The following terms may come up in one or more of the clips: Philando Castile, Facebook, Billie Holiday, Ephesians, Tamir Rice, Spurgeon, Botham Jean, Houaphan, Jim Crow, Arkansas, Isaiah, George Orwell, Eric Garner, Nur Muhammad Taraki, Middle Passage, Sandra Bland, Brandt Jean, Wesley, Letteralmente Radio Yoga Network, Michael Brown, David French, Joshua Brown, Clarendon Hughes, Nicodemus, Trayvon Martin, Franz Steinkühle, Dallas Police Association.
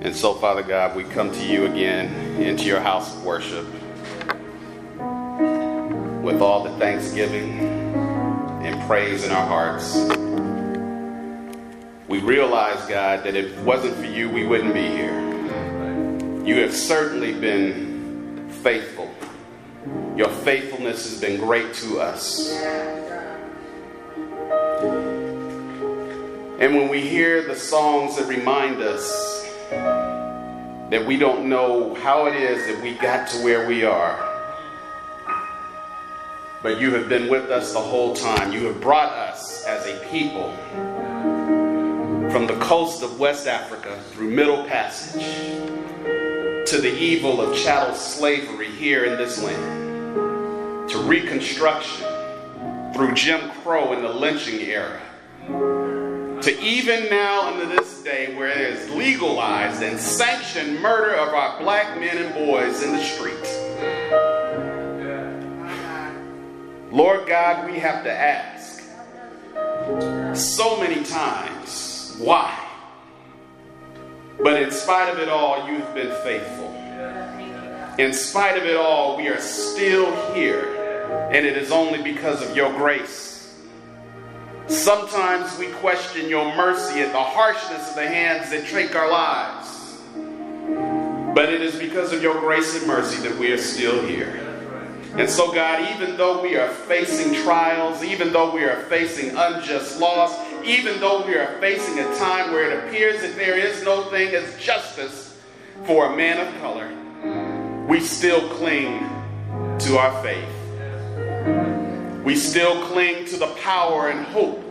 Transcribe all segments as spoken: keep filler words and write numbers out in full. And so, Father God, we come to you again into your house of worship with all the thanksgiving and praise in our hearts. We realize, God, that if it wasn't for you, we wouldn't be here. You have certainly been faithful. Your faithfulness has been great to us. And when we hear the songs that remind us that we don't know how it is that we got to where we are, but you have been with us the whole time. You have brought us as a people from the coast of West Africa through Middle Passage to the evil of chattel slavery here in this land, to Reconstruction through Jim Crow and the lynching era, to even now into this day where it is legalized and sanctioned murder of our black men and boys in the streets. Lord God, we have to ask so many times, why? But in spite of it all, you've been faithful. In spite of it all, we are still here, and it is only because of your grace. Sometimes we question your mercy and the harshness of the hands that take our lives. But it is because of your grace and mercy that we are still here. And so, God, even though we are facing trials, even though we are facing unjust loss, even though we are facing a time where it appears that there is no thing as justice for a man of color, we still cling to our faith. We still cling to the power and hope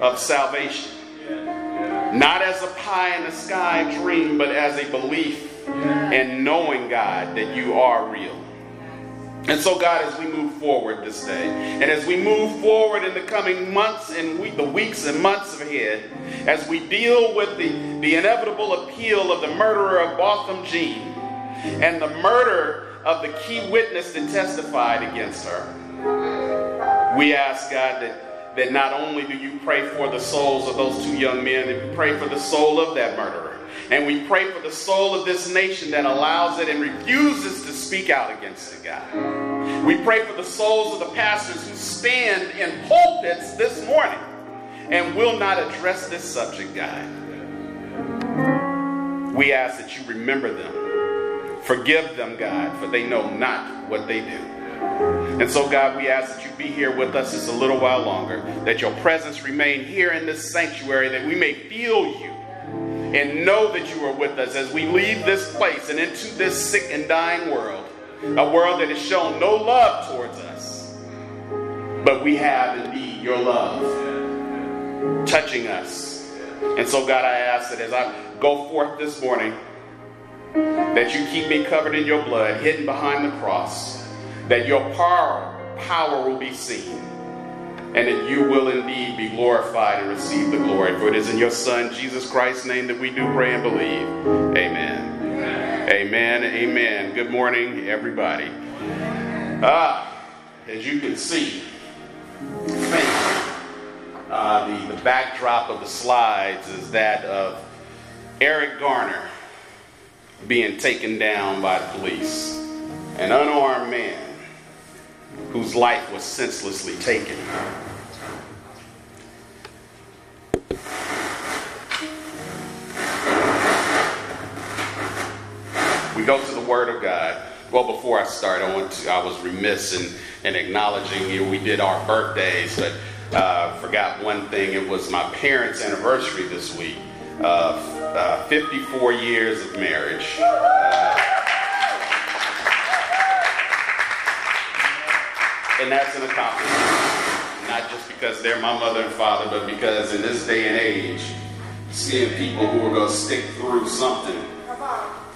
of salvation. Not as a pie in the sky dream, but as a belief and knowing, God, that you are real. And so, God, as we move forward this day, and as we move forward in the coming months and week, the weeks and months ahead, as we deal with the, the inevitable appeal of the murderer of Botham Jean and the murder of the key witness that testified against her, we ask, God, that, that not only do you pray for the souls of those two young men, but you pray for the soul of that murderer. And we pray for the soul of this nation that allows it and refuses to speak out against it, God. We pray for the souls of the pastors who stand in pulpits this morning and will not address this subject, God. We ask that you remember them. Forgive them, God, for they know not what they do. And so, God, we ask that you be here with us just a little while longer, that your presence remain here in this sanctuary, that we may feel you and know that you are with us as we leave this place and into this sick and dying world, a world that has shown no love towards us. But we have indeed your love touching us. And so, God, I ask that as I go forth this morning, that you keep me covered in your blood, hidden behind the cross, that your power, power will be seen, and that you will indeed be glorified and receive the glory. For it is in your Son, Jesus Christ's name, that we do pray and believe. Amen. Amen. Amen. Amen. Good morning, everybody. Ah, as you can see, uh, the, the backdrop of the slides is that of Eric Garner being taken down by the police. An unarmed man whose life was senselessly taken. We go to the Word of God. Well, before I start, I want to, I was remiss in, in acknowledging you. We did our birthdays, but uh, forgot one thing. It was my parents' anniversary this week. Uh, uh, fifty-four years of marriage. Uh, And that's an accomplishment, not just because they're my mother and father, but because in this day and age, seeing people who are going to stick through something,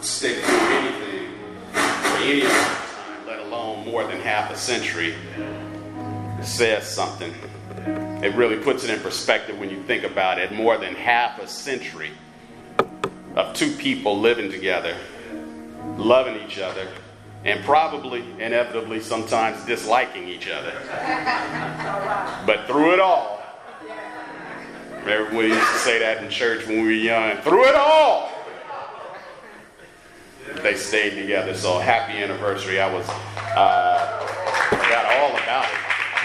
stick through anything, for any amount of time, let alone more than half a century, says something. It really puts it in perspective when you think about it. More than half a century of two people living together, loving each other, and probably, inevitably, sometimes disliking each other. But through it all, everybody used to say that in church when we were young, through it all, they stayed together. So happy anniversary. I was, uh, forgot all about it,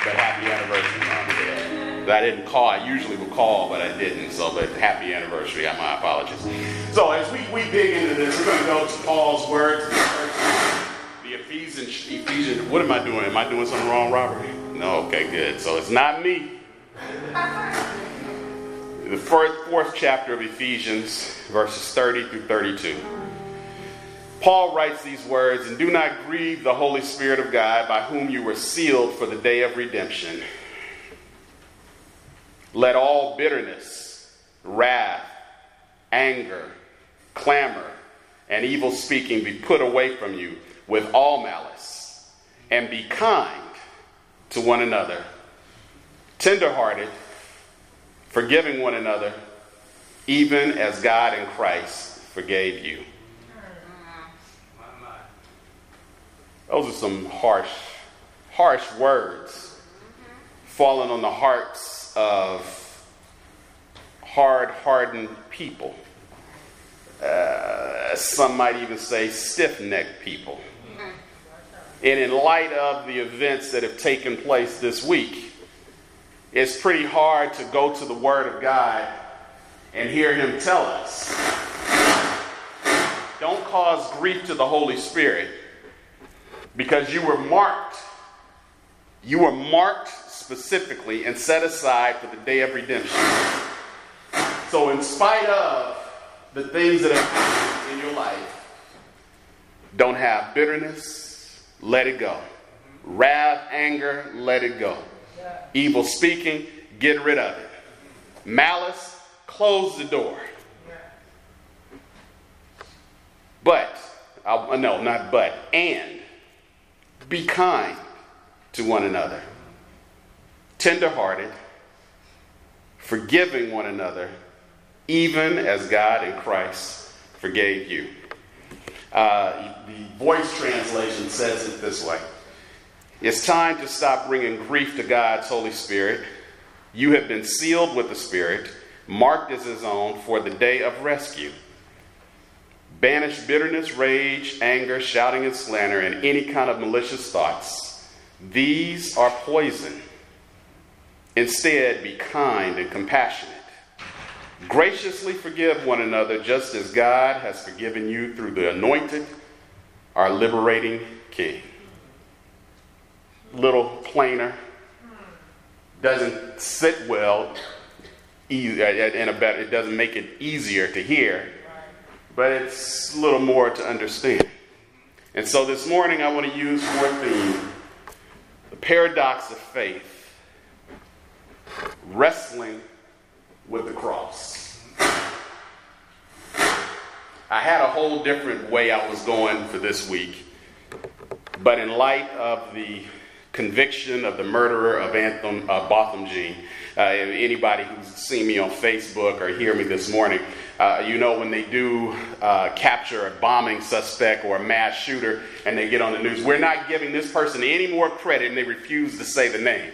but happy anniversary. But I didn't call. I usually would call, but I didn't. So, but happy anniversary. My apologies. So as we, we dig into this, we're going to go to Paul's words. The Ephesians, Ephesians, what am I doing? Am I doing something wrong, Robert? No, okay, good. So it's not me. The first, fourth chapter of Ephesians, verses thirty through thirty-two. Paul writes these words, "And do not grieve the Holy Spirit of God, by whom you were sealed for the day of redemption. Let all bitterness, wrath, anger, clamor, and evil speaking be put away from you with all malice, and be kind to one another, tenderhearted, forgiving one another, even as God in Christ forgave you." Those are some harsh, harsh words falling on the hearts of hard-hardened people. Uh, some might even say stiff-necked people. And in light of the events that have taken place this week, it's pretty hard to go to the Word of God and hear Him tell us, don't cause grief to the Holy Spirit, because you were marked. You were marked specifically and set aside for the day of redemption. So in spite of the things that have happened in your life, don't have bitterness. Let it go. Wrath, anger, let it go. Evil speaking, get rid of it. Malice, close the door. But, uh, no, not but, and be kind to one another, tenderhearted, forgiving one another, even as God in Christ forgave you. Uh, the Voice translation says it this way. It's time to stop bringing grief to God's Holy Spirit. You have been sealed with the Spirit, marked as His own for the day of rescue. Banish bitterness, rage, anger, shouting and slander, and any kind of malicious thoughts. These are poison. Instead, be kind and compassionate. Graciously forgive one another, just as God has forgiven you through the anointed, our liberating King. Little plainer, doesn't sit well, in a better, it doesn't make it easier to hear, but it's a little more to understand. And so this morning I want to use for theme the paradox of faith, wrestling with the cross. I had a whole different way I was going for this week, but in light of the conviction of the murderer of Anthem, uh, Botham Jean, uh, anybody who's seen me on Facebook or hear me this morning, uh, you know when they do uh, capture a bombing suspect or a mass shooter and they get on the news, we're not giving this person any more credit, and they refuse to say the name.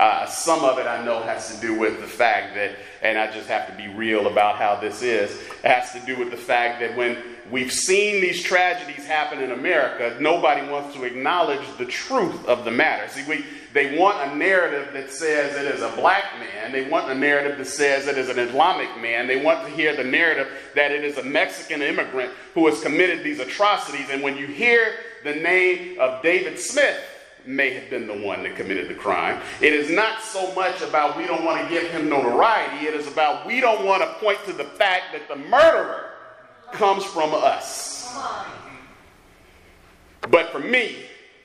Uh, some of it I know has to do with the fact that, and I just have to be real about how this is, it has to do with the fact that when we've seen these tragedies happen in America, nobody wants to acknowledge the truth of the matter. See, we, they want a narrative that says it is a black man. They want a narrative that says it is an Islamic man. They want to hear the narrative that it is a Mexican immigrant who has committed these atrocities. And when you hear the name of David Smith, may have been the one that committed the crime. It is not so much about we don't want to give him notoriety. It is about we don't want to point to the fact that the murderer comes from us. But for me,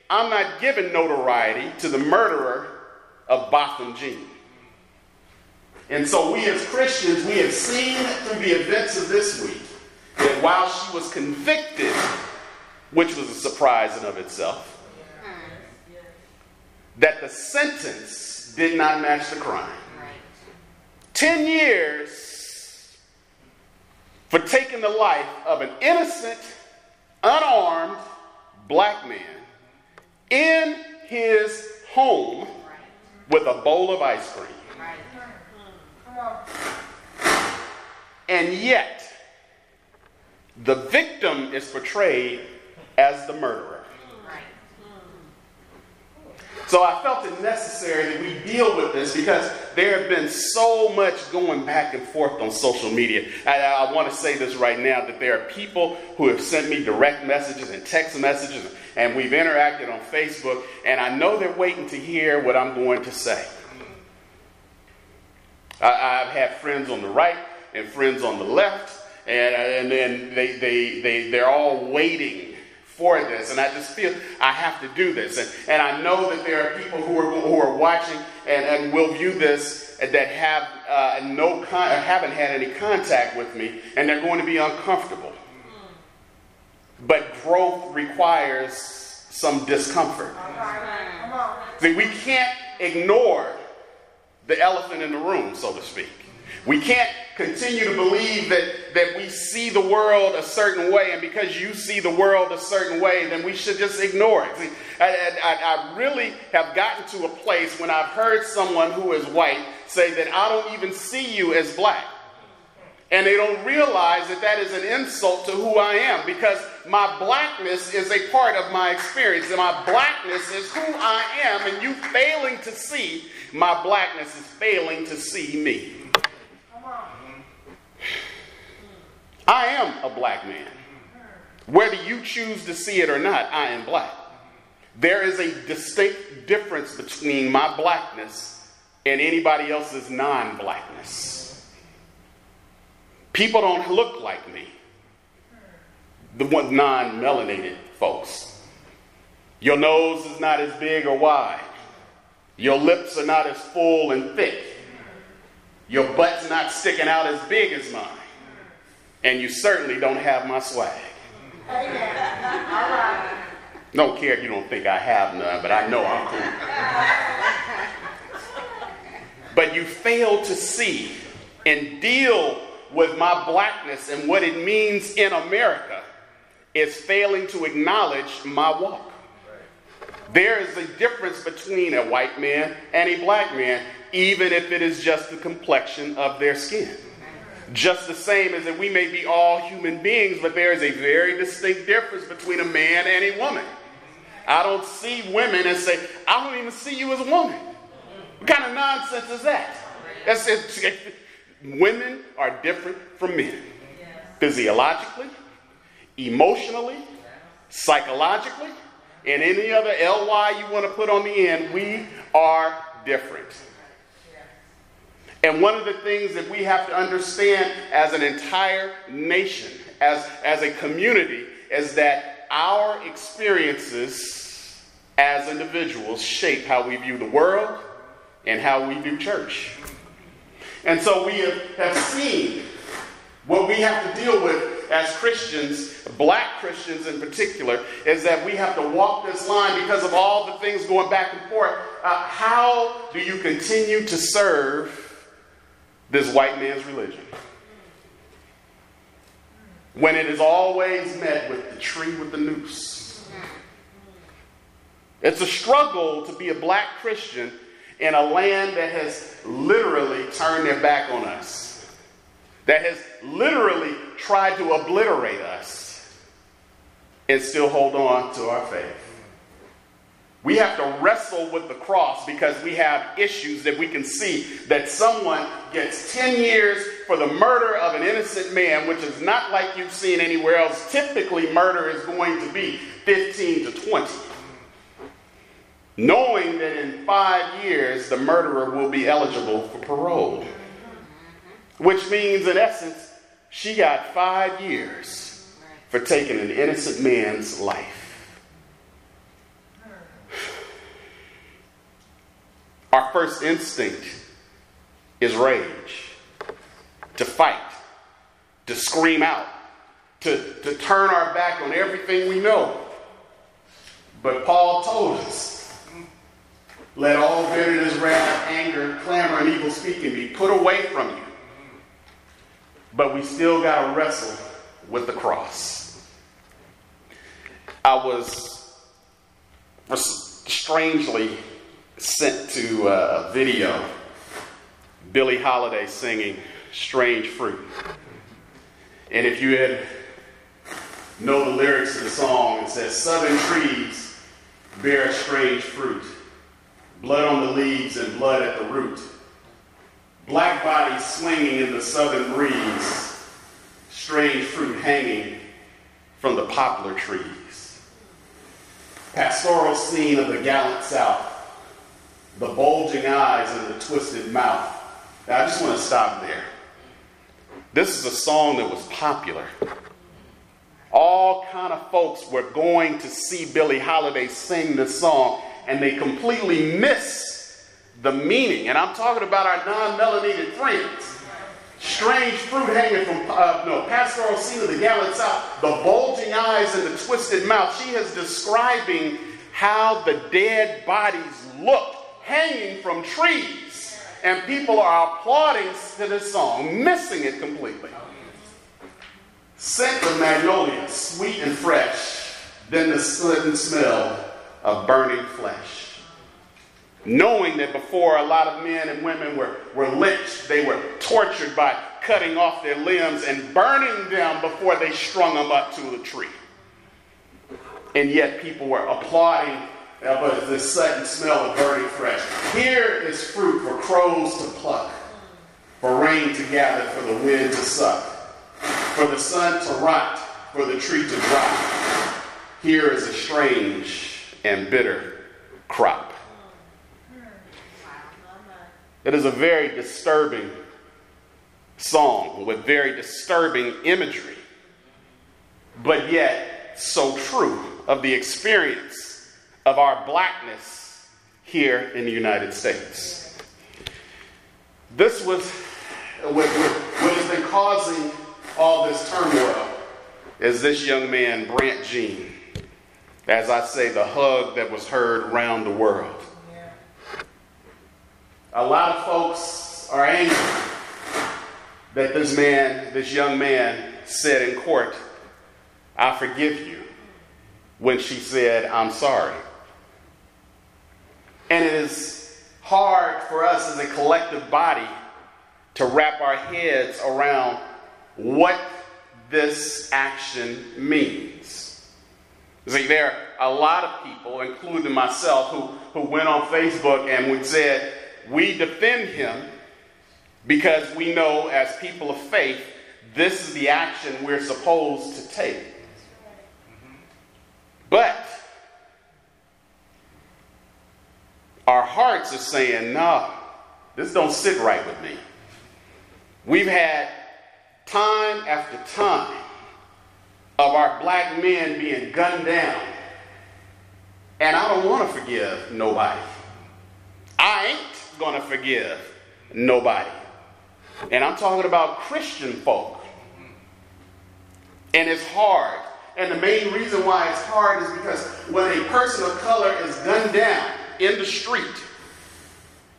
I'm not giving notoriety to the murderer of Botham Jean. And so we as Christians, we have seen through the events of this week that while she was convicted, which was a surprise in of itself, that the sentence did not match the crime. Right. Ten years for taking the life of an innocent, unarmed black man in his home with a bowl of ice cream. Right. And yet, the victim is portrayed as the murderer. So I felt it necessary that we deal with this because there have been so much going back and forth on social media. And I want to say this right now, that there are people who have sent me direct messages and text messages, and we've interacted on Facebook, and I know they're waiting to hear what I'm going to say. I, I've had friends on the right and friends on the left, and then they, they, they, they're all waiting for this, and I just feel I have to do this, and, and I know that there are people who are who are watching and, and will view this that have uh, no con or haven't had any contact with me, and they're going to be uncomfortable. But growth requires some discomfort. See, we can't ignore the elephant in the room, so to speak. We can't continue to believe that, that we see the world a certain way, and because you see the world a certain way, then we should just ignore it. See, I, I, I really have gotten to a place when I've heard someone who is white say that I don't even see you as black. And they don't realize that that is an insult to who I am, because my blackness is a part of my experience, and my blackness is who I am, and you failing to see my blackness is failing to see me. I am a black man. Whether you choose to see it or not, I am black. There is a distinct difference between my blackness and anybody else's non-blackness. People don't look like me, the non-melanated folks. Your nose is not as big or wide. Your lips are not as full and thick. Your butt's not sticking out as big as mine. And you certainly don't have my swag. Don't care if you don't think I have none, but I know I'm cool. But you fail to see and deal with my blackness and what it means in America is failing to acknowledge my walk. There is a difference between a white man and a black man, even if it is just the complexion of their skin. Just the same as that we may be all human beings, but there is a very distinct difference between a man and a woman. I don't see women and say, I don't even see you as a woman. What kind of nonsense is that? That's it. Women are different from men. Physiologically, emotionally, psychologically, and any other L Y you want to put on the end, we are different. And one of the things that we have to understand as an entire nation, as, as a community, is that our experiences as individuals shape how we view the world and how we do church. And so we have, have seen what we have to deal with as Christians, black Christians in particular, is that we have to walk this line because of all the things going back and forth. Uh, how do you continue to serve this white man's religion when it is always met with the tree with the noose? It's a struggle to be a black Christian in a land that has literally turned their back on us, that has literally tried to obliterate us, and still hold on to our faith. We have to wrestle with the cross because we have issues that we can see that someone gets ten years for the murder of an innocent man, which is not like you've seen anywhere else. Typically, murder is going to be fifteen to twenty. Knowing that in five years, the murderer will be eligible for parole, which means, in essence, she got five years for taking an innocent man's life. Our first instinct is rage, to fight, to scream out, to, to turn our back on everything we know. But Paul told us, let all bitterness, wrath, anger, clamor, and evil speaking be put away from you. But we still got to wrestle with the cross. I was strangely sent to a video, Billie Holiday singing Strange Fruit. And if you had know the lyrics to the song. It says, "Southern trees bear strange fruit, blood on the leaves and blood at the root. Black bodies swinging in the southern breeze, strange fruit hanging from the poplar trees. Pastoral scene of the gallant South, the bulging eyes and the twisted mouth." Now, I just want to stop there. This is a song that was popular. All kind of folks were going to see Billie Holiday sing this song, and they completely miss the meaning. And I'm talking about our non-melanated friends. Strange fruit hanging from, uh, no, pastoral scene of the gallant South, the bulging eyes and the twisted mouth. She is describing how the dead bodies look hanging from trees. And people are applauding to this song, missing it completely. Scent of magnolia, sweet and fresh, then the sudden smell of burning flesh. Knowing that before a lot of men and women were, were lynched, they were tortured by cutting off their limbs and burning them before they strung them up to a tree. And yet people were applauding but this sudden smell of burning flesh. Here is fruit for crows to pluck, for rain to gather, for the wind to suck, for the sun to rot, for the tree to drop. Here is a strange and bitter crop. It is a very disturbing song with very disturbing imagery, but yet so true of the experience of our blackness here in the United States. This was what has been causing all this turmoil, is this young man, Brandt Jean. As I say, the hug that was heard around the world. A lot of folks are angry that this man, this young man, said in court, "I forgive you," when she said, "I'm sorry." And it is hard for us as a collective body to wrap our heads around what this action means. See, there are a lot of people, including myself, who, who went on Facebook and we said, we defend him because we know as people of faith, this is the action we're supposed to take. But our hearts are saying, no, this don't sit right with me. We've had time after time of our black men being gunned down, and I don't want to forgive nobody. I ain't going to forgive nobody. And I'm talking about Christian folk. And it's hard. And the main reason why it's hard is because when a person of color is gunned down in the street,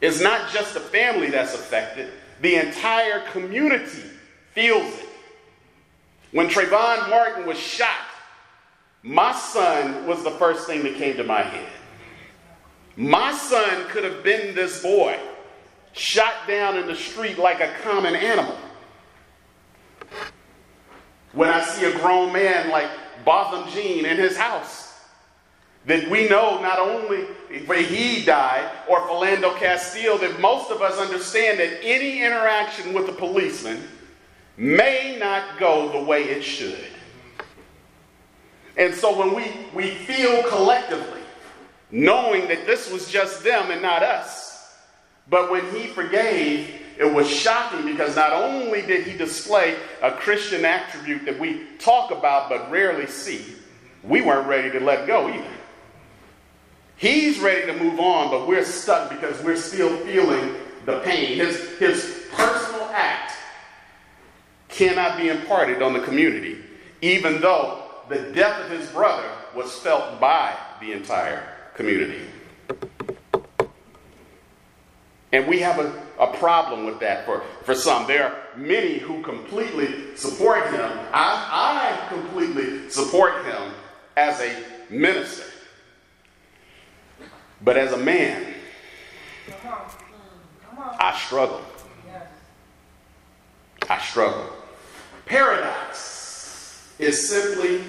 it's not just the family that's affected. The entire community feels it. When Trayvon Martin was shot, my son was the first thing that came to my head. My son could have been this boy, shot down in the street like a common animal. When I see a grown man like Botham Jean in his house, that we know not only if he died, or Philando Castile, that most of us understand that any interaction with a policeman may not go the way it should. And so when we, we feel collectively, knowing that this was just them and not us. But when he forgave, it was shocking because not only did he display a Christian attribute that we talk about but rarely see, we weren't ready to let go either. He's ready to move on, but we're stuck because we're still feeling the pain. His, his personal act cannot be imparted on the community, even though the death of his brother was felt by the entire community. And we have a, a problem with that for, for some. There are many who completely support him. I, I completely support him as a minister. But as a man, I struggle. I struggle. Paradox is simply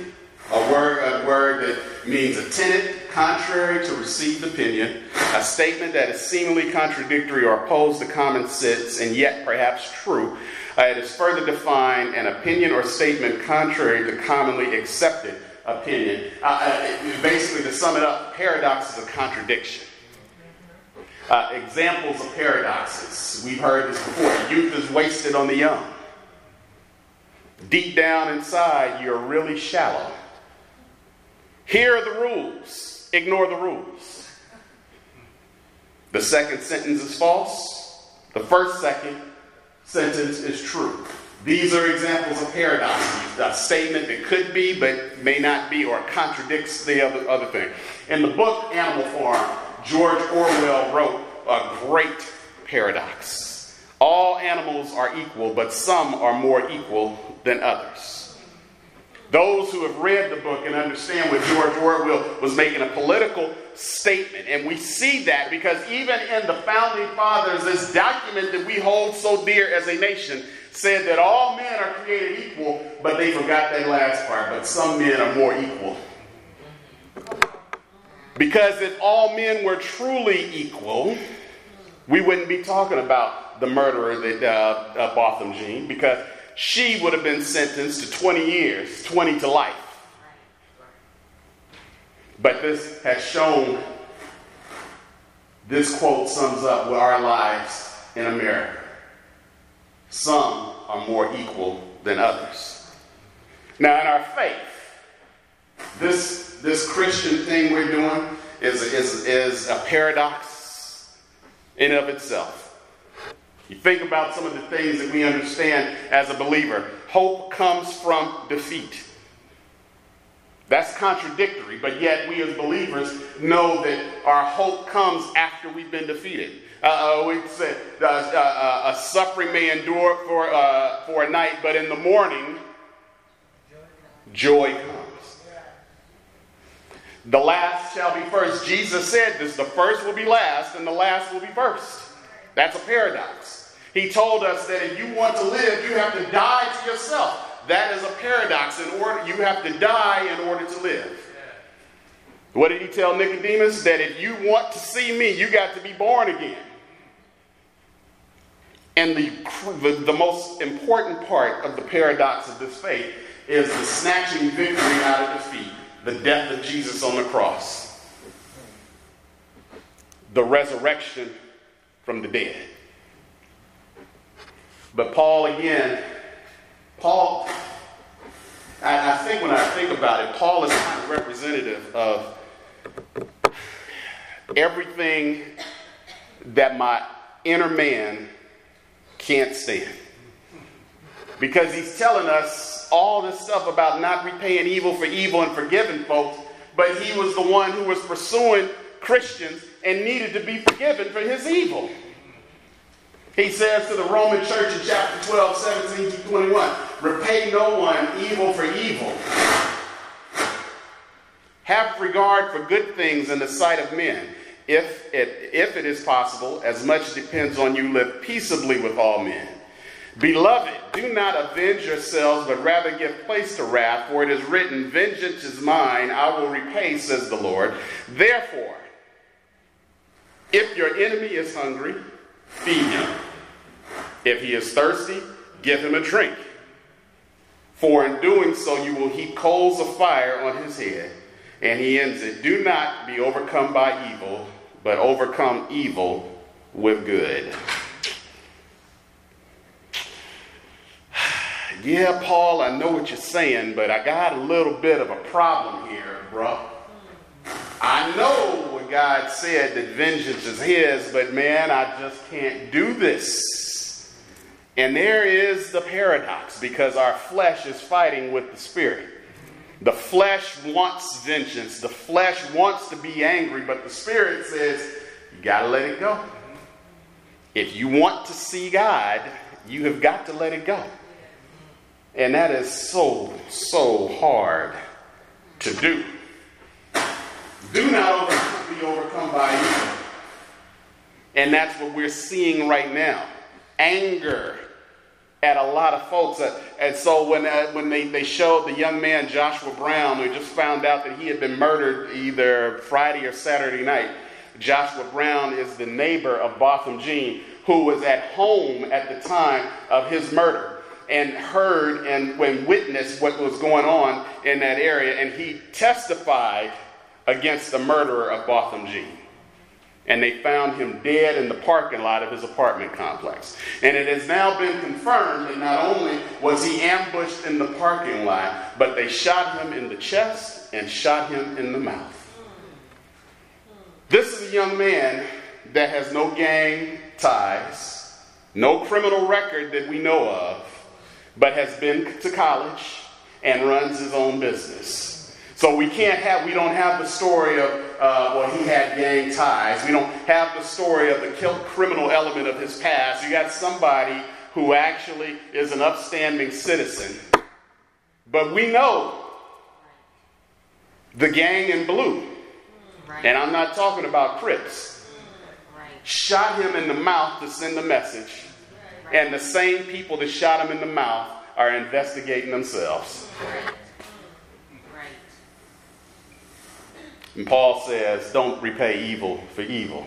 A word, a word that means a tenet contrary to received opinion, a statement that is seemingly contradictory or opposed to common sense and yet perhaps true. Uh, it is further defined an opinion or statement contrary to commonly accepted opinion. Uh, basically, to sum it up, paradox is a contradiction. Uh, examples of paradoxes. We've heard this before. Youth is wasted on the young. Deep down inside, you're really shallow. Here are the rules. Ignore the rules. The second sentence is false. The first second sentence is true. These are examples of paradoxes. A statement that could be but may not be, or contradicts the other, other thing. In the book Animal Farm, George Orwell wrote a great paradox. All animals are equal, but some are more equal than others. Those who have read the book and understand what George Orwell was making a political statement, and we see that because even in the Founding Fathers, this document that we hold so dear as a nation said that all men are created equal, but they forgot that last part, but some men are more equal. Because if all men were truly equal, we wouldn't be talking about the murderer that uh, uh, Botham Jean, because she would have been sentenced to twenty years, twenty to life. But this has shown, this quote sums up our lives in America. Some are more equal than others. Now, in our faith, this This Christian thing we're doing is, is, is a paradox in and of itself. You think about some of the things that we understand as a believer. Hope comes from defeat. That's contradictory, but yet we as believers know that our hope comes after we've been defeated. Uh, we said uh, uh, a suffering may endure for, uh, for a night, but in the morning, joy comes. The last shall be first. Jesus said this, the first will be last and the last will be first. That's a paradox. He told us that if you want to live, you have to die to yourself. That is a paradox. In order, you have to die in order to live. What did he tell Nicodemus? That if you want to see me, you got to be born again. And the, the, the most important part of the paradox of this faith is the snatching victory out of defeat. The death of Jesus on the cross. The resurrection from the dead. But Paul again, Paul, I, I think when I think about it, Paul is not representative of everything that my inner man can't stand. Because he's telling us all this stuff about not repaying evil for evil and forgiving folks, but he was the one who was pursuing Christians and needed to be forgiven for his evil. He says to the Roman church in chapter twelve, seventeen to twenty-one, repay no one evil for evil. Have regard for good things in the sight of men. If it, if it is possible, as much depends on you, live peaceably with all men. Beloved, do not avenge yourselves, but rather give place to wrath, for it is written, vengeance is mine, I will repay, says the Lord. Therefore, if your enemy is hungry, feed him. If he is thirsty, give him a drink. For in doing so, you will heap coals of fire on his head. And he ends it, do not be overcome by evil, but overcome evil with good. Yeah, Paul, I know what you're saying, but I got a little bit of a problem here, bro. I know what God said, that vengeance is his, but man, I just can't do this. And there is the paradox, because our flesh is fighting with the spirit. The flesh wants vengeance. The flesh wants to be angry, but the spirit says, you got to let it go. If you want to see God, you have got to let it go. And that is so, so hard to do. Do not over- be overcome by evil. And that's what we're seeing right now. Anger at a lot of folks. Uh, and so when uh, when they, they showed the young man, Joshua Brown, we just found out that he had been murdered either Friday or Saturday night. Joshua Brown is the neighbor of Botham Jean, who was at home at the time of his murder and heard and when witnessed what was going on in that area. And he testified against the murderer of Botham Jean. And they found him dead in the parking lot of his apartment complex. And it has now been confirmed that not only was he ambushed in the parking lot, but they shot him in the chest and shot him in the mouth. This is a young man that has no gang ties, no criminal record that we know of, but has been to college and runs his own business. So we can't have, we don't have the story of, uh, well, he had gang ties. We don't have the story of the criminal element of his past. You got somebody who actually is an upstanding citizen. But we know the gang in blue. Right. And I'm not talking about Crips. Right. Shot him in the mouth to send a message. Right. And the same people that shot him in the mouth are investigating themselves. Right. And Paul says, don't repay evil for evil.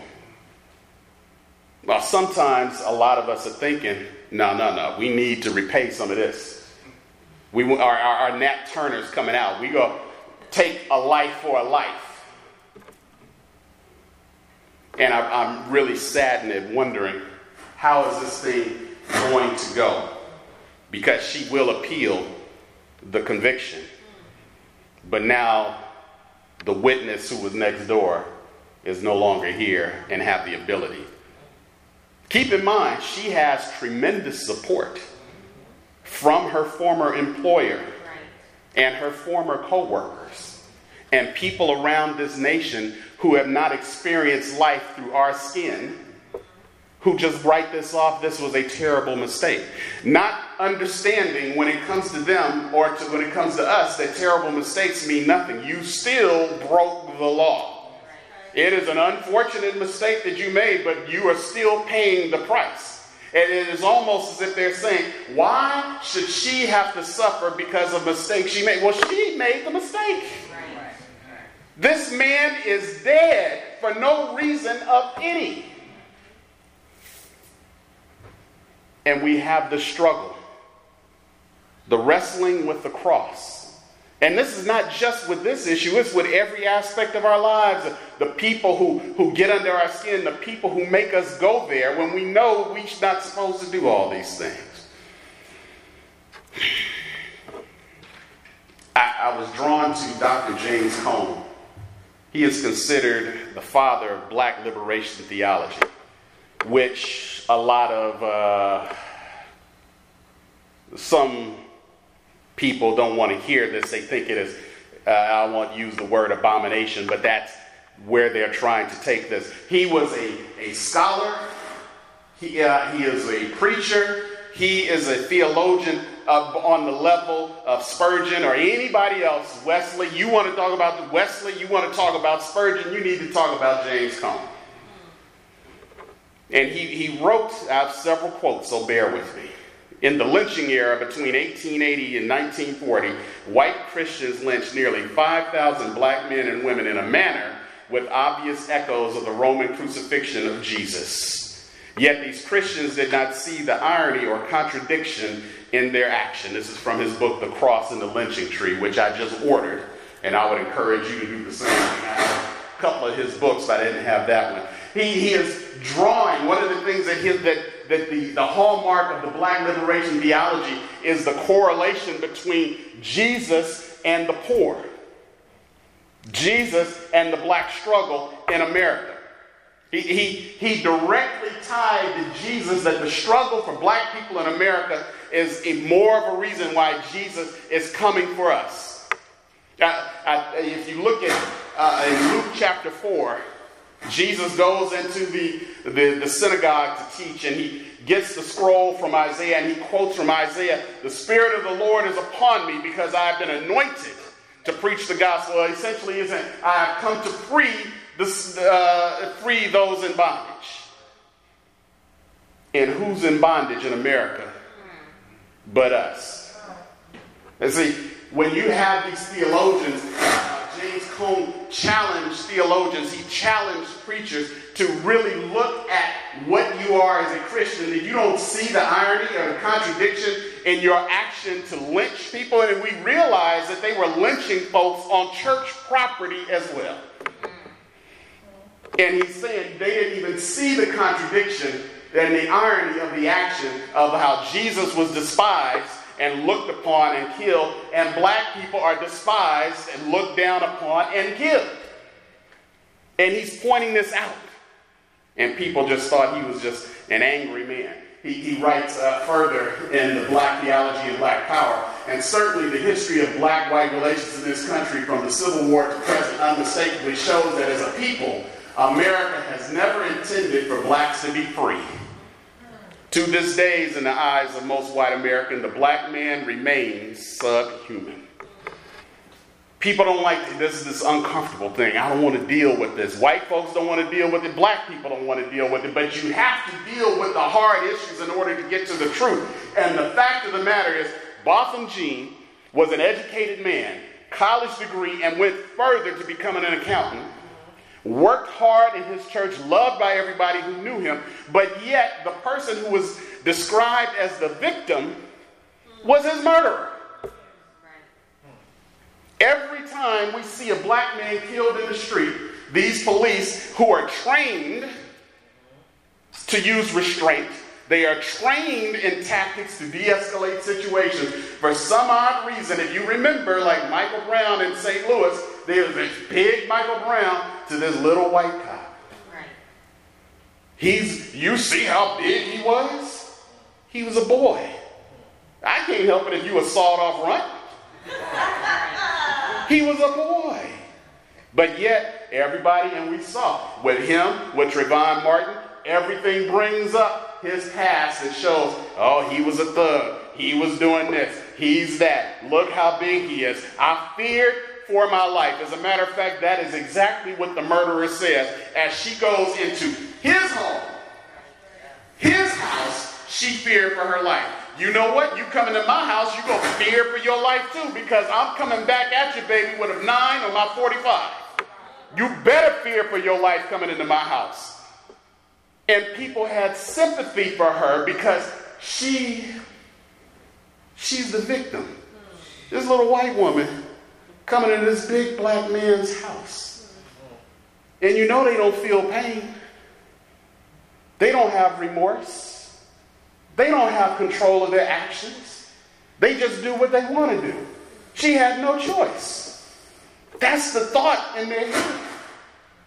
Now, sometimes a lot of us are thinking, no, no, no, we need to repay some of this. We, our, our, our Nat Turner's coming out. We're going to take a life for a life. And I, I'm really saddened and wondering, how is this thing going to go? Because she will appeal the conviction. But now, the witness who was next door is no longer here and have the ability. Keep in mind, she has tremendous support from her former employer and her former co-workers and people around this nation who have not experienced life through our skin, who just write this off, this was a terrible mistake. Not understanding when it comes to them or to when it comes to us that terrible mistakes mean nothing. You still broke the law. It is an unfortunate mistake that you made, but you are still paying the price. And it is almost as if they're saying, why should she have to suffer because of mistakes she made? Well, she made the mistake. This man is dead for no reason of any. And we have the struggle, the wrestling with the cross. And this is not just with this issue, it's with every aspect of our lives. The people who, who get under our skin, the people who make us go there when we know we're not supposed to do all these things. I, I was drawn to Doctor James Cone. He is considered the father of black liberation theology, which a lot of uh, some people don't want to hear this. They think it is, uh, I won't use the word abomination, but that's where they're trying to take this. He was a, a scholar. He, uh, he is a preacher. He is a theologian uh, on the level of Spurgeon or anybody else. Wesley, you want to talk about Wesley, you want to talk about Spurgeon, you need to talk about James Cone. And he, he wrote, I have several quotes, so bear with me. In the lynching era between eighteen eighty and nineteen forty, white Christians lynched nearly five thousand black men and women in a manner with obvious echoes of the Roman crucifixion of Jesus. Yet these Christians did not see the irony or contradiction in their action. This is from his book, The Cross and the Lynching Tree, which I just ordered, and I would encourage you to do the same. I have a couple of his books, but I didn't have that one. He, he is drawing. One of the things that, his, that, that the, the hallmark of the black liberation theology is the correlation between Jesus and the poor. Jesus and the black struggle in America. He, he, he directly tied to Jesus that the struggle for black people in America is a more of a reason why Jesus is coming for us. I, I, if you look at uh, in Luke chapter four, Jesus goes into the, the, the synagogue to teach, and he gets the scroll from Isaiah, and he quotes from Isaiah, "The Spirit of the Lord is upon me because I have been anointed to preach the gospel." Well, essentially, isn't I have come to free, this, uh, free those in bondage. And who's in bondage in America? but us. And see, when you have these theologians, James Cone challenged theologians, he challenged preachers to really look at what you are as a Christian. If you don't see the irony or the contradiction in your action to lynch people, and we realized that they were lynching folks on church property as well. And he's saying they didn't even see the contradiction and the irony of the action of how Jesus was despised and looked upon and killed, and black people are despised and looked down upon and killed. And he's pointing this out. And people just thought he was just an angry man. He, he writes uh, further in the Black Theology and Black Power, and certainly the history of black-white relations in this country from the Civil War to present unmistakably shows that as a people, America has never intended for blacks to be free. To this day, in the eyes of most white Americans, the black man remains subhuman. People don't like this, this uncomfortable thing. I don't want to deal with this. White folks don't want to deal with it. Black people don't want to deal with it. But you have to deal with the hard issues in order to get to the truth. And the fact of the matter is, Botham Jean was an educated man, college degree, and went further to becoming an accountant. Worked hard in his church, loved by everybody who knew him, but yet the person who was described as the victim was his murderer. Every time we see a black man killed in the street, these police who are trained to use restraint, they are trained in tactics to de-escalate situations. For some odd reason, if you remember, like Michael Brown in Saint Louis, there's this big Michael Brown to this little white cop. Right. He's, you see how big he was? He was a boy. I can't help it if you a sawed-off runt. He was a boy. But yet, everybody, and we saw, with him, with Trayvon Martin, everything brings up his past and shows, oh, he was a thug. He was doing this. He's that. Look how big he is. I feared for my life. As a matter of fact, that is exactly what the murderer says. As she goes into his home, his house, she feared for her life. You know what? You come into my house, you're going to fear for your life too, because I'm coming back at you, baby, with a nine on my forty-five. You better fear for your life coming into my house. And people had sympathy for her because she, she's the victim. This little white woman coming into this big black man's house. And you know they don't feel pain. They don't have remorse. They don't have control of their actions. They just do what they want to do. She had no choice. That's the thought in their head.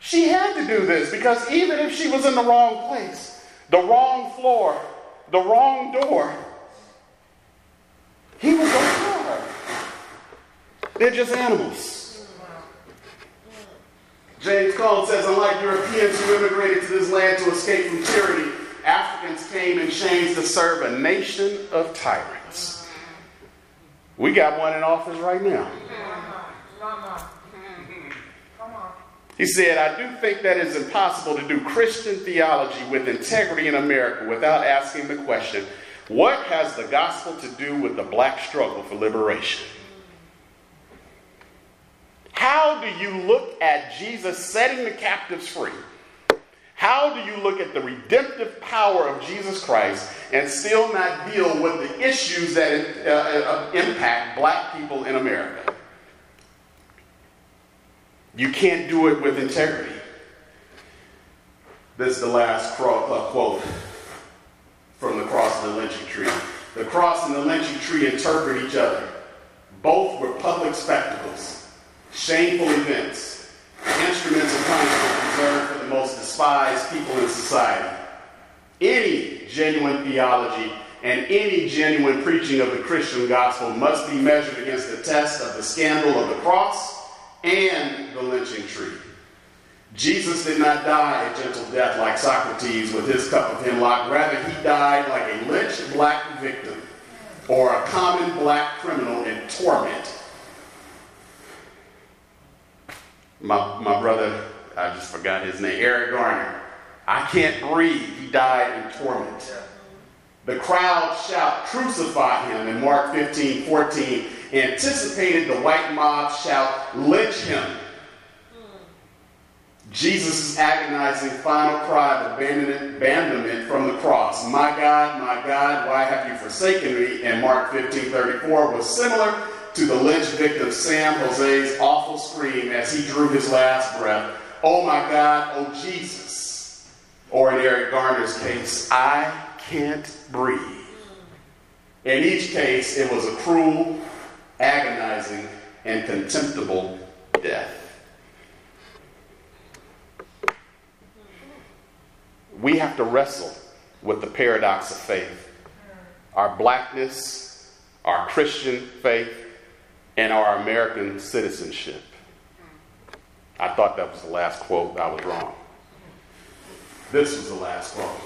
She had to do this because even if she was in the wrong place, the wrong floor, the wrong door, he was going to kill her. They're just animals. James Cone says, unlike Europeans who immigrated to this land to escape from tyranny, Africans came in chains to serve a nation of tyrants. We got one in office right now. He said, I do think that it's impossible to do Christian theology with integrity in America without asking the question, what has the gospel to do with the black struggle for liberation? How do you look at Jesus setting the captives free? How do you look at the redemptive power of Jesus Christ and still not deal with the issues that uh, impact black people in America? You can't do it with integrity. This is the last quote from The Cross and the Lynching Tree. The cross and the lynching tree interpret each other. Both were public spectacles. Shameful events, instruments of punishment reserved for the most despised people in society. Any genuine theology and any genuine preaching of the Christian gospel must be measured against the test of the scandal of the cross and the lynching tree. Jesus did not die a gentle death like Socrates with his cup of hemlock. Rather, he died like a lynched black victim or a common black criminal in torment. My, my brother, I just forgot his name, Eric Garner. I can't breathe. He died in torment. The crowd shout, "Crucify him," in Mark fifteen fourteen, anticipated the white mob shout, "Lynch him." Jesus' agonizing final cry of abandonment, abandonment from the cross, "My God, my God, why have you forsaken me?" in Mark fifteen thirty-four was similar to the lynch victim Sam Jose's awful scream as he drew his last breath, "Oh my God, oh Jesus." Or in Eric Garner's case, "I can't breathe." In each case, it was a cruel, agonizing, and contemptible death. We have to wrestle with the paradox of faith, our blackness, our Christian faith, and our American citizenship. I thought that was the last quote. I was wrong. This was the last quote.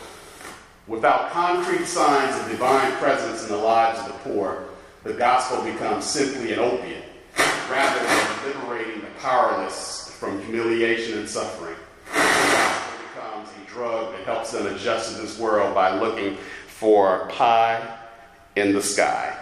Without concrete signs of divine presence in the lives of the poor, the gospel becomes simply an opiate, rather than liberating the powerless from humiliation and suffering. Drug that helps them adjust to this world by looking for pie in the sky.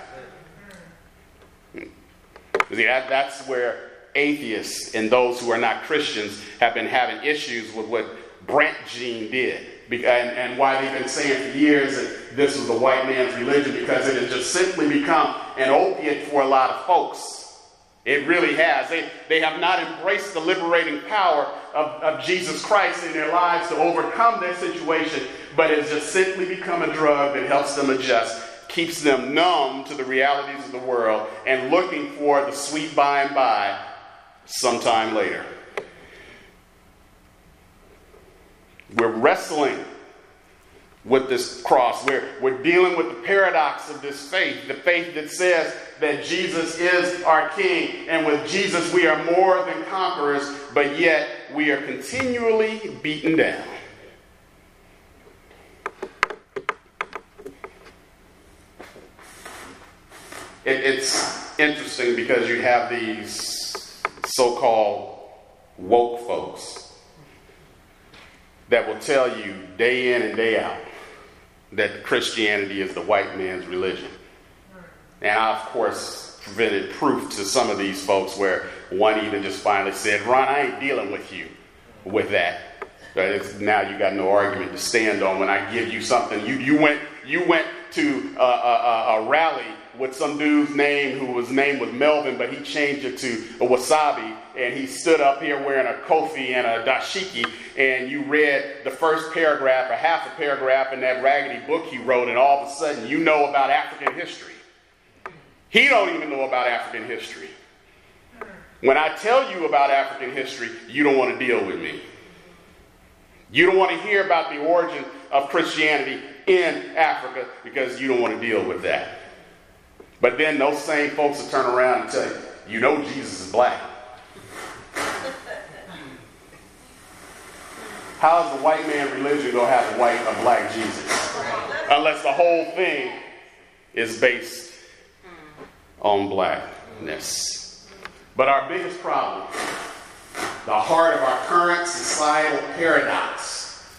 See, that, that's where atheists and those who are not Christians have been having issues with what Brandt Jean did, and, and why they've been saying for years that this was the white man's religion, because it has just simply become an opiate for a lot of folks. It really has. They, they have not embraced the liberating power of, of Jesus Christ in their lives to overcome their situation, but it's just simply become a drug that helps them adjust, keeps them numb to the realities of the world, and looking for the sweet by and by sometime later. We're wrestling with this cross. We're, we're dealing with the paradox of this faith, the faith that says that Jesus is our King, and with Jesus we are more than conquerors, but yet we are continually beaten down. It, it's interesting because you have these so-called woke folks that will tell you day in and day out that Christianity is the white man's religion. And I, of course, presented proof to some of these folks where one even just finally said, "Ron, I ain't dealing with you with that. Right? It's, now you got no argument to stand on when I give you something." You, you, went, you went to a, a, a rally with some dude's name who was named with Melvin, but he changed it to Wasabi, and he stood up here wearing a kofi and a dashiki, and you read the first paragraph or half a paragraph in that raggedy book he wrote, and all of a sudden you know about African history. He don't even know about African history. When I tell you about African history, you don't want to deal with me. You don't want to hear about the origin of Christianity in Africa because you don't want to deal with that. But then those same folks will turn around and tell you, you know Jesus is black. How is the white man religion going to have a white or black Jesus? Unless the whole thing is based on blackness. But our biggest problem, the heart of our current societal paradox,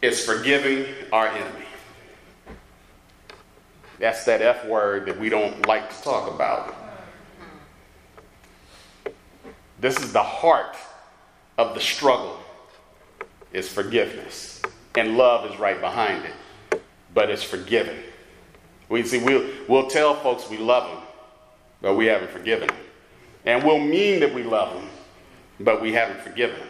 is forgiving our enemy. That's that F word that we don't like to talk about. This is the heart of the struggle, is forgiveness. And love is right behind it. But it's forgiving. We see, we'll, we'll tell folks we love them, but we haven't forgiven them. And we'll mean that we love them, but we haven't forgiven them.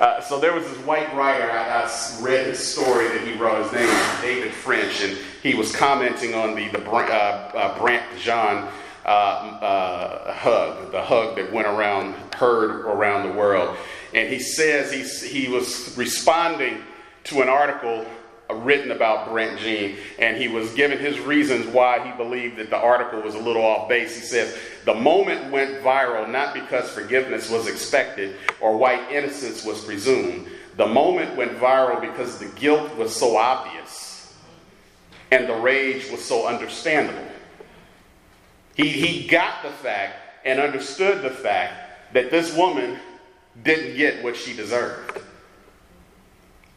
Uh, so there was this white writer, I, I read his story that he wrote. His name was David French, and he was commenting on the, the uh, uh, Brandt Jean uh, uh, hug, the hug that went around, heard around the world. And he says he's, he was responding to an article written about Brandt Jean, and he was given his reasons why he believed that the article was a little off base. He says, "The moment went viral not because forgiveness was expected or white innocence was presumed. The moment went viral because the guilt was so obvious and the rage was so understandable." He, he got the fact and understood the fact that this woman didn't get what she deserved.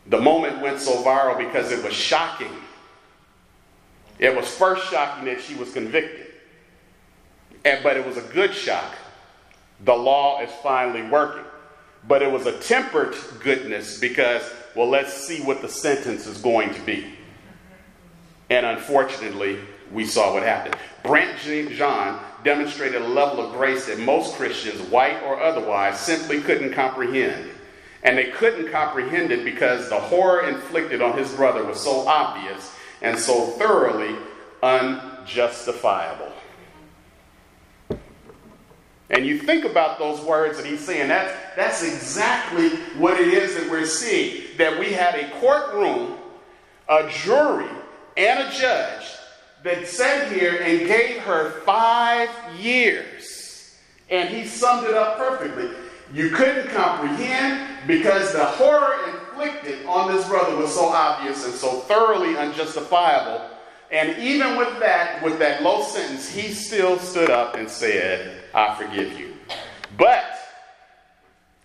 The moment went so viral because it was shocking It was first shocking that she was convicted, and, but it was a good shock. The law is finally working. But it was a tempered goodness because, well, let's see what the sentence is going to be. And unfortunately, we saw what happened. Brandt Jean demonstrated a level of grace that most Christians, white or otherwise, simply couldn't comprehend. And they couldn't comprehend it because the horror inflicted on his brother was so obvious and so thoroughly unjustifiable. And you think about those words that he's saying. That's, that's exactly what it is that we're seeing. That we had a courtroom, a jury, and a judge that sat here and gave her five years. And he summed it up perfectly. You couldn't comprehend because the horror inflicted on this brother was so obvious and so thoroughly unjustifiable. And even with that, with that low sentence, he still stood up and said, I forgive you. But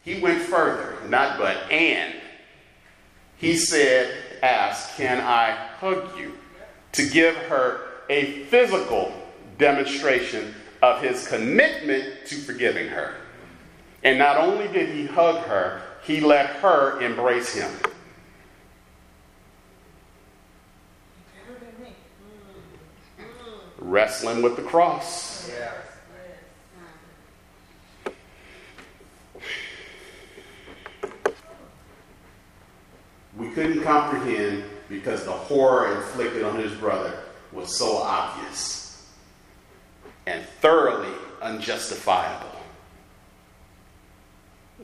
he went further, not but, and he said, ask, can I hug you? To give her a physical demonstration of his commitment to forgiving her. And not only did he hug her, he let her embrace him. Wrestling with the cross. Yeah. We couldn't comprehend because the horror inflicted on his brother was so obvious and thoroughly unjustifiable.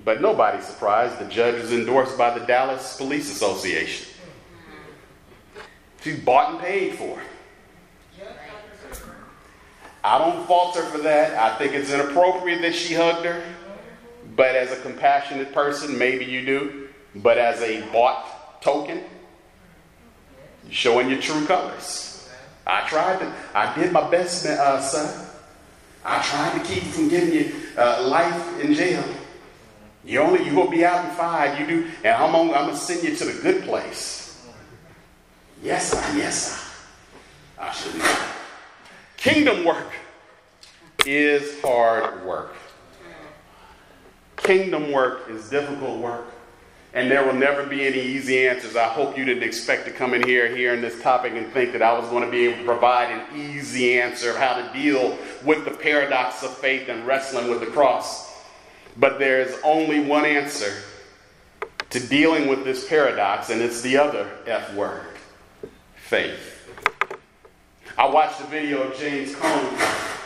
But nobody's surprised. The judge was endorsed by the Dallas Police Association. She bought and paid for it. I don't fault her for that. I think it's inappropriate that she hugged her. But as a compassionate person, maybe you do. But as a bought token, you're showing your true colors. I tried to, I did my best, uh, son. I tried to keep from giving you uh, life in jail. You only, you will be out in five. You do, and I'm, on, I'm gonna send you to the good place. Yes, sir, yes, sir. I should know. Kingdom work is hard work. Kingdom work is difficult work. And there will never be any easy answers. I hope you didn't expect to come in here hearing this topic and think that I was going to be able to provide an easy answer of how to deal with the paradox of faith and wrestling with the cross. But there is only one answer to dealing with this paradox, and it's the other F word, faith. I watched a video of James Cone,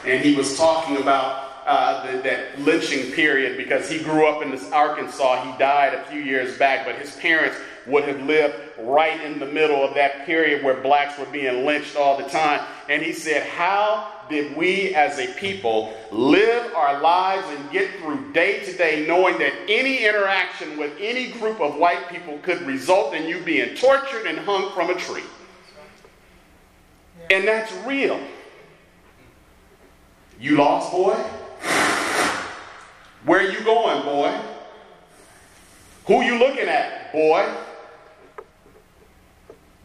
and he was talking about Uh, the, that lynching period because he grew up in this Arkansas. He died a few years back, but his parents would have lived right in the middle of that period where blacks were being lynched all the time. And he said, how did we as a people live our lives and get through day to day knowing that any interaction with any group of white people could result in you being tortured and hung from a tree? And that's real. You lost, boy? Where you going, boy? Who you looking at, boy?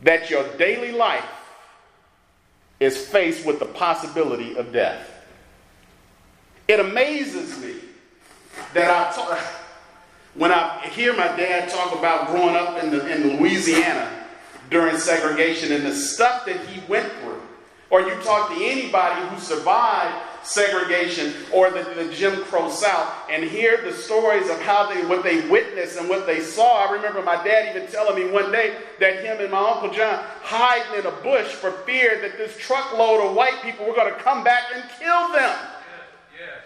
That your daily life is faced with the possibility of death. It amazes me that I talk, when I hear my dad talk about growing up in, the, in Louisiana during segregation and the stuff that he went through, or you talk to anybody who survived segregation or the, the Jim Crow South and hear the stories of how they what they witnessed and what they saw. I remember my dad even telling me one day that him and my Uncle John hiding in a bush for fear that this truckload of white people were going to come back and kill them. Yes,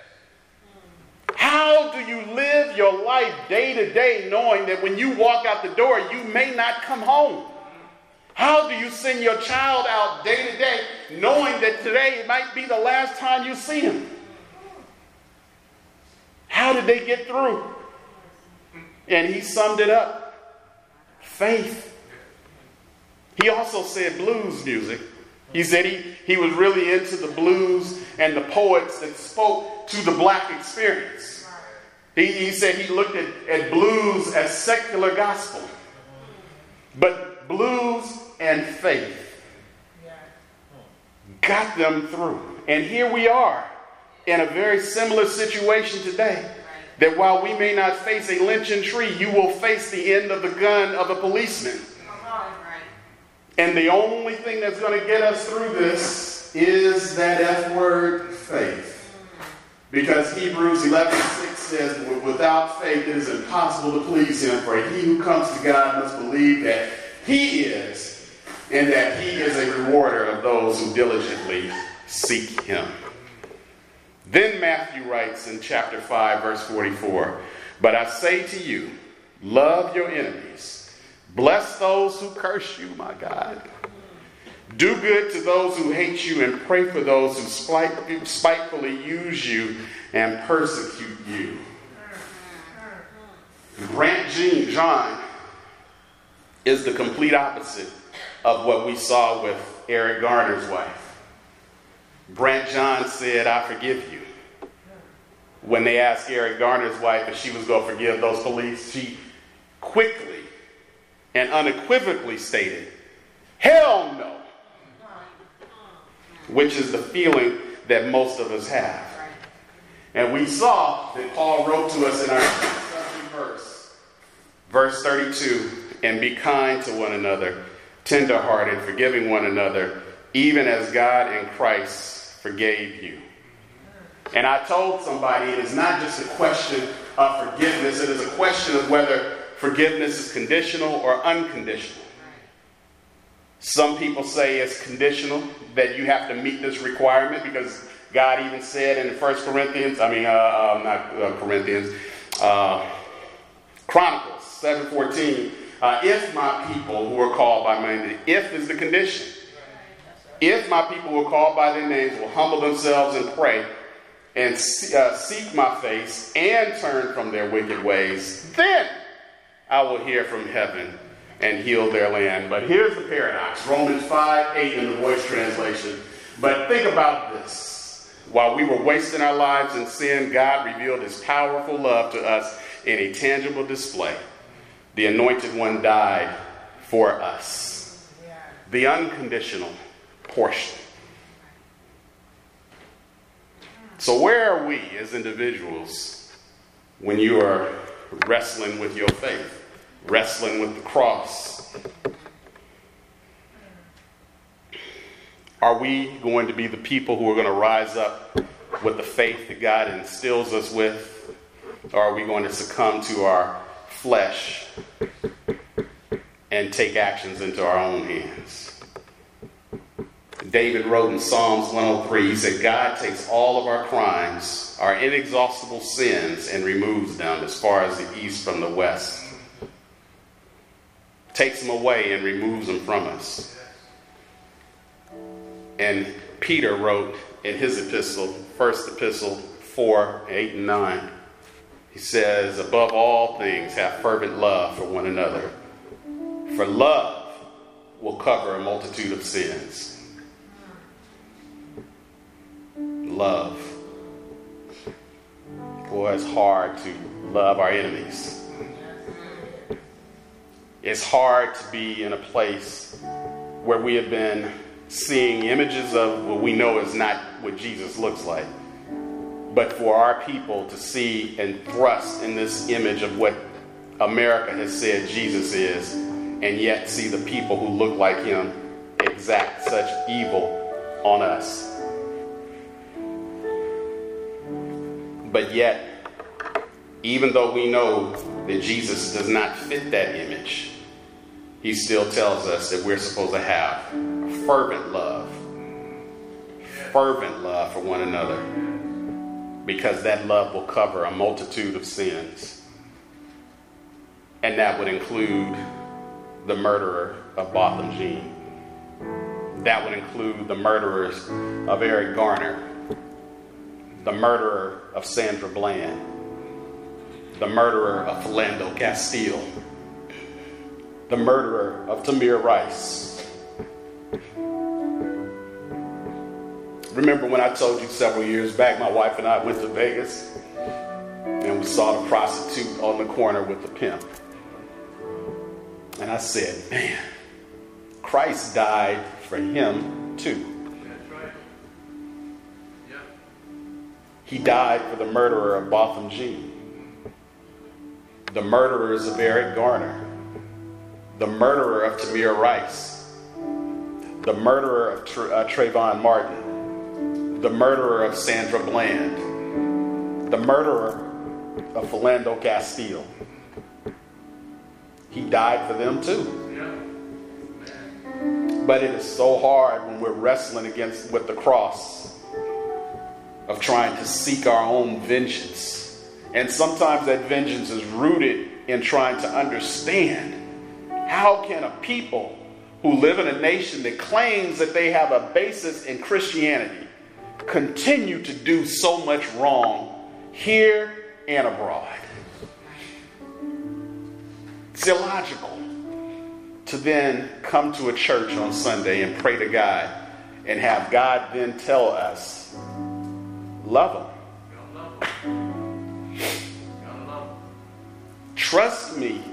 yes. How do you live your life day to day knowing that when you walk out the door you may not come home? How do you send your child out day to day knowing that today it might be the last time you see him? How did they get through? And he summed it up. Faith. He also said blues music. He said he, he was really into the blues and the poets that spoke to the black experience. He, he said he looked at, at blues as secular gospel. But blues and faith. got them through. And here we are in a very similar situation today. That while we may not face a lynching tree, you will face the end of the gun of a policeman. And the only thing that's going to get us through this is that F word, faith. Because Hebrews eleven six says, without faith it is impossible to please him. For he who comes to God must believe that he is, and that he is a rewarder of those who diligently seek him. Then Matthew writes in chapter five, verse forty-four, but I say to you, love your enemies. Bless those who curse you, my God. Do good to those who hate you and pray for those who spitefully use you and persecute you. Brandt Jean is the complete opposite of what we saw with Eric Garner's wife. Brandt Jean said, I forgive you. When they asked Eric Garner's wife if she was going to forgive those police, she quickly and unequivocally stated, hell no. Which is the feeling that most of us have. And we saw that Paul wrote to us in our verse, verse thirty-two, and be kind to one another, tenderhearted, forgiving one another, even as God in Christ forgave you. And I told somebody it is not just a question of forgiveness, it is a question of whether forgiveness is conditional or unconditional. Some people say it's conditional, that you have to meet this requirement, because God even said in First Corinthians, I mean, uh, uh, not uh, Corinthians, uh, Chronicles seven fourteen, uh, if my people who are called by my name, if is the condition. If my people who are called by their names will humble themselves and pray and uh, seek my face and turn from their wicked ways, then I will hear from heaven and heal their land. But here's the paradox. Romans five eight in the Voice translation. But think about this. While we were wasting our lives in sin, God revealed his powerful love to us in a tangible display. The anointed one died for us. The unconditional portion. So where are we as individuals when you are wrestling with your faith? Wrestling with the cross. Are we going to be the people who are going to rise up with the faith that God instills us with? Or are we going to succumb to our flesh and take actions into our own hands? David wrote in Psalms one oh three, he said, God takes all of our crimes, our inexhaustible sins, and removes them as far as the east from the west. Takes them away and removes them from us. And Peter wrote in his epistle, first epistle four, eight, and nine, he says, above all things, have fervent love for one another, for love will cover a multitude of sins. Love. Boy, it's hard to love our enemies. It's hard to be in a place where we have been seeing images of what we know is not what Jesus looks like. But for our people to see and thrust in this image of what America has said Jesus is, and yet see the people who look like him exact such evil on us. But yet, even though we know that Jesus does not fit that image, he still tells us that we're supposed to have fervent love. Fervent love for one another. Because that love will cover a multitude of sins. And that would include the murderer of Botham Jean. That would include the murderers of Eric Garner. The murderer of Sandra Bland. The murderer of Philando Castile. The murderer of Tamir Rice. Remember when I told you several years back, my wife and I went to Vegas and we saw the prostitute on the corner with the pimp. And I said, man, Christ died for him too. That's right. He died for the murderer of Botham Jean, the murderers of Eric Garner, the murderer of Tamir Rice, the murderer of Tr- uh, Trayvon Martin, the murderer of Sandra Bland, the murderer of Philando Castile. He died for them too. But it is so hard when we're wrestling against with the cross of trying to seek our own vengeance. And sometimes that vengeance is rooted in trying to understand, how can a people who live in a nation that claims that they have a basis in Christianity continue to do so much wrong here and abroad? It's illogical to then come to a church on Sunday and pray to God and have God then tell us, love them. Trust me.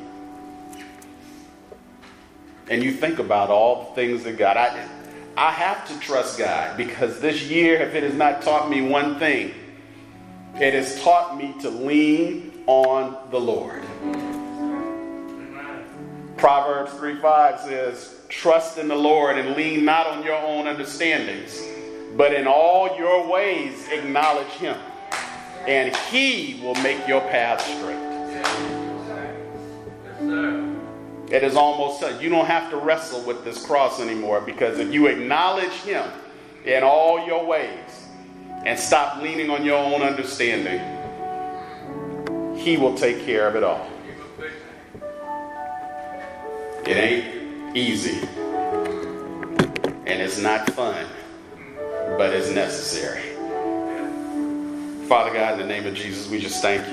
And you think about all the things that God, I, I have to trust God, because this year, if it has not taught me one thing, it has taught me to lean on the Lord. Proverbs three five says, trust in the Lord and lean not on your own understandings, but in all your ways acknowledge him, and he will make your path straight. Yes, sir. It is almost, you don't have to wrestle with this cross anymore, because if you acknowledge him in all your ways and stop leaning on your own understanding, he will take care of it all. It ain't easy, and it's not fun, but it's necessary. Father God, in the name of Jesus, we just thank you.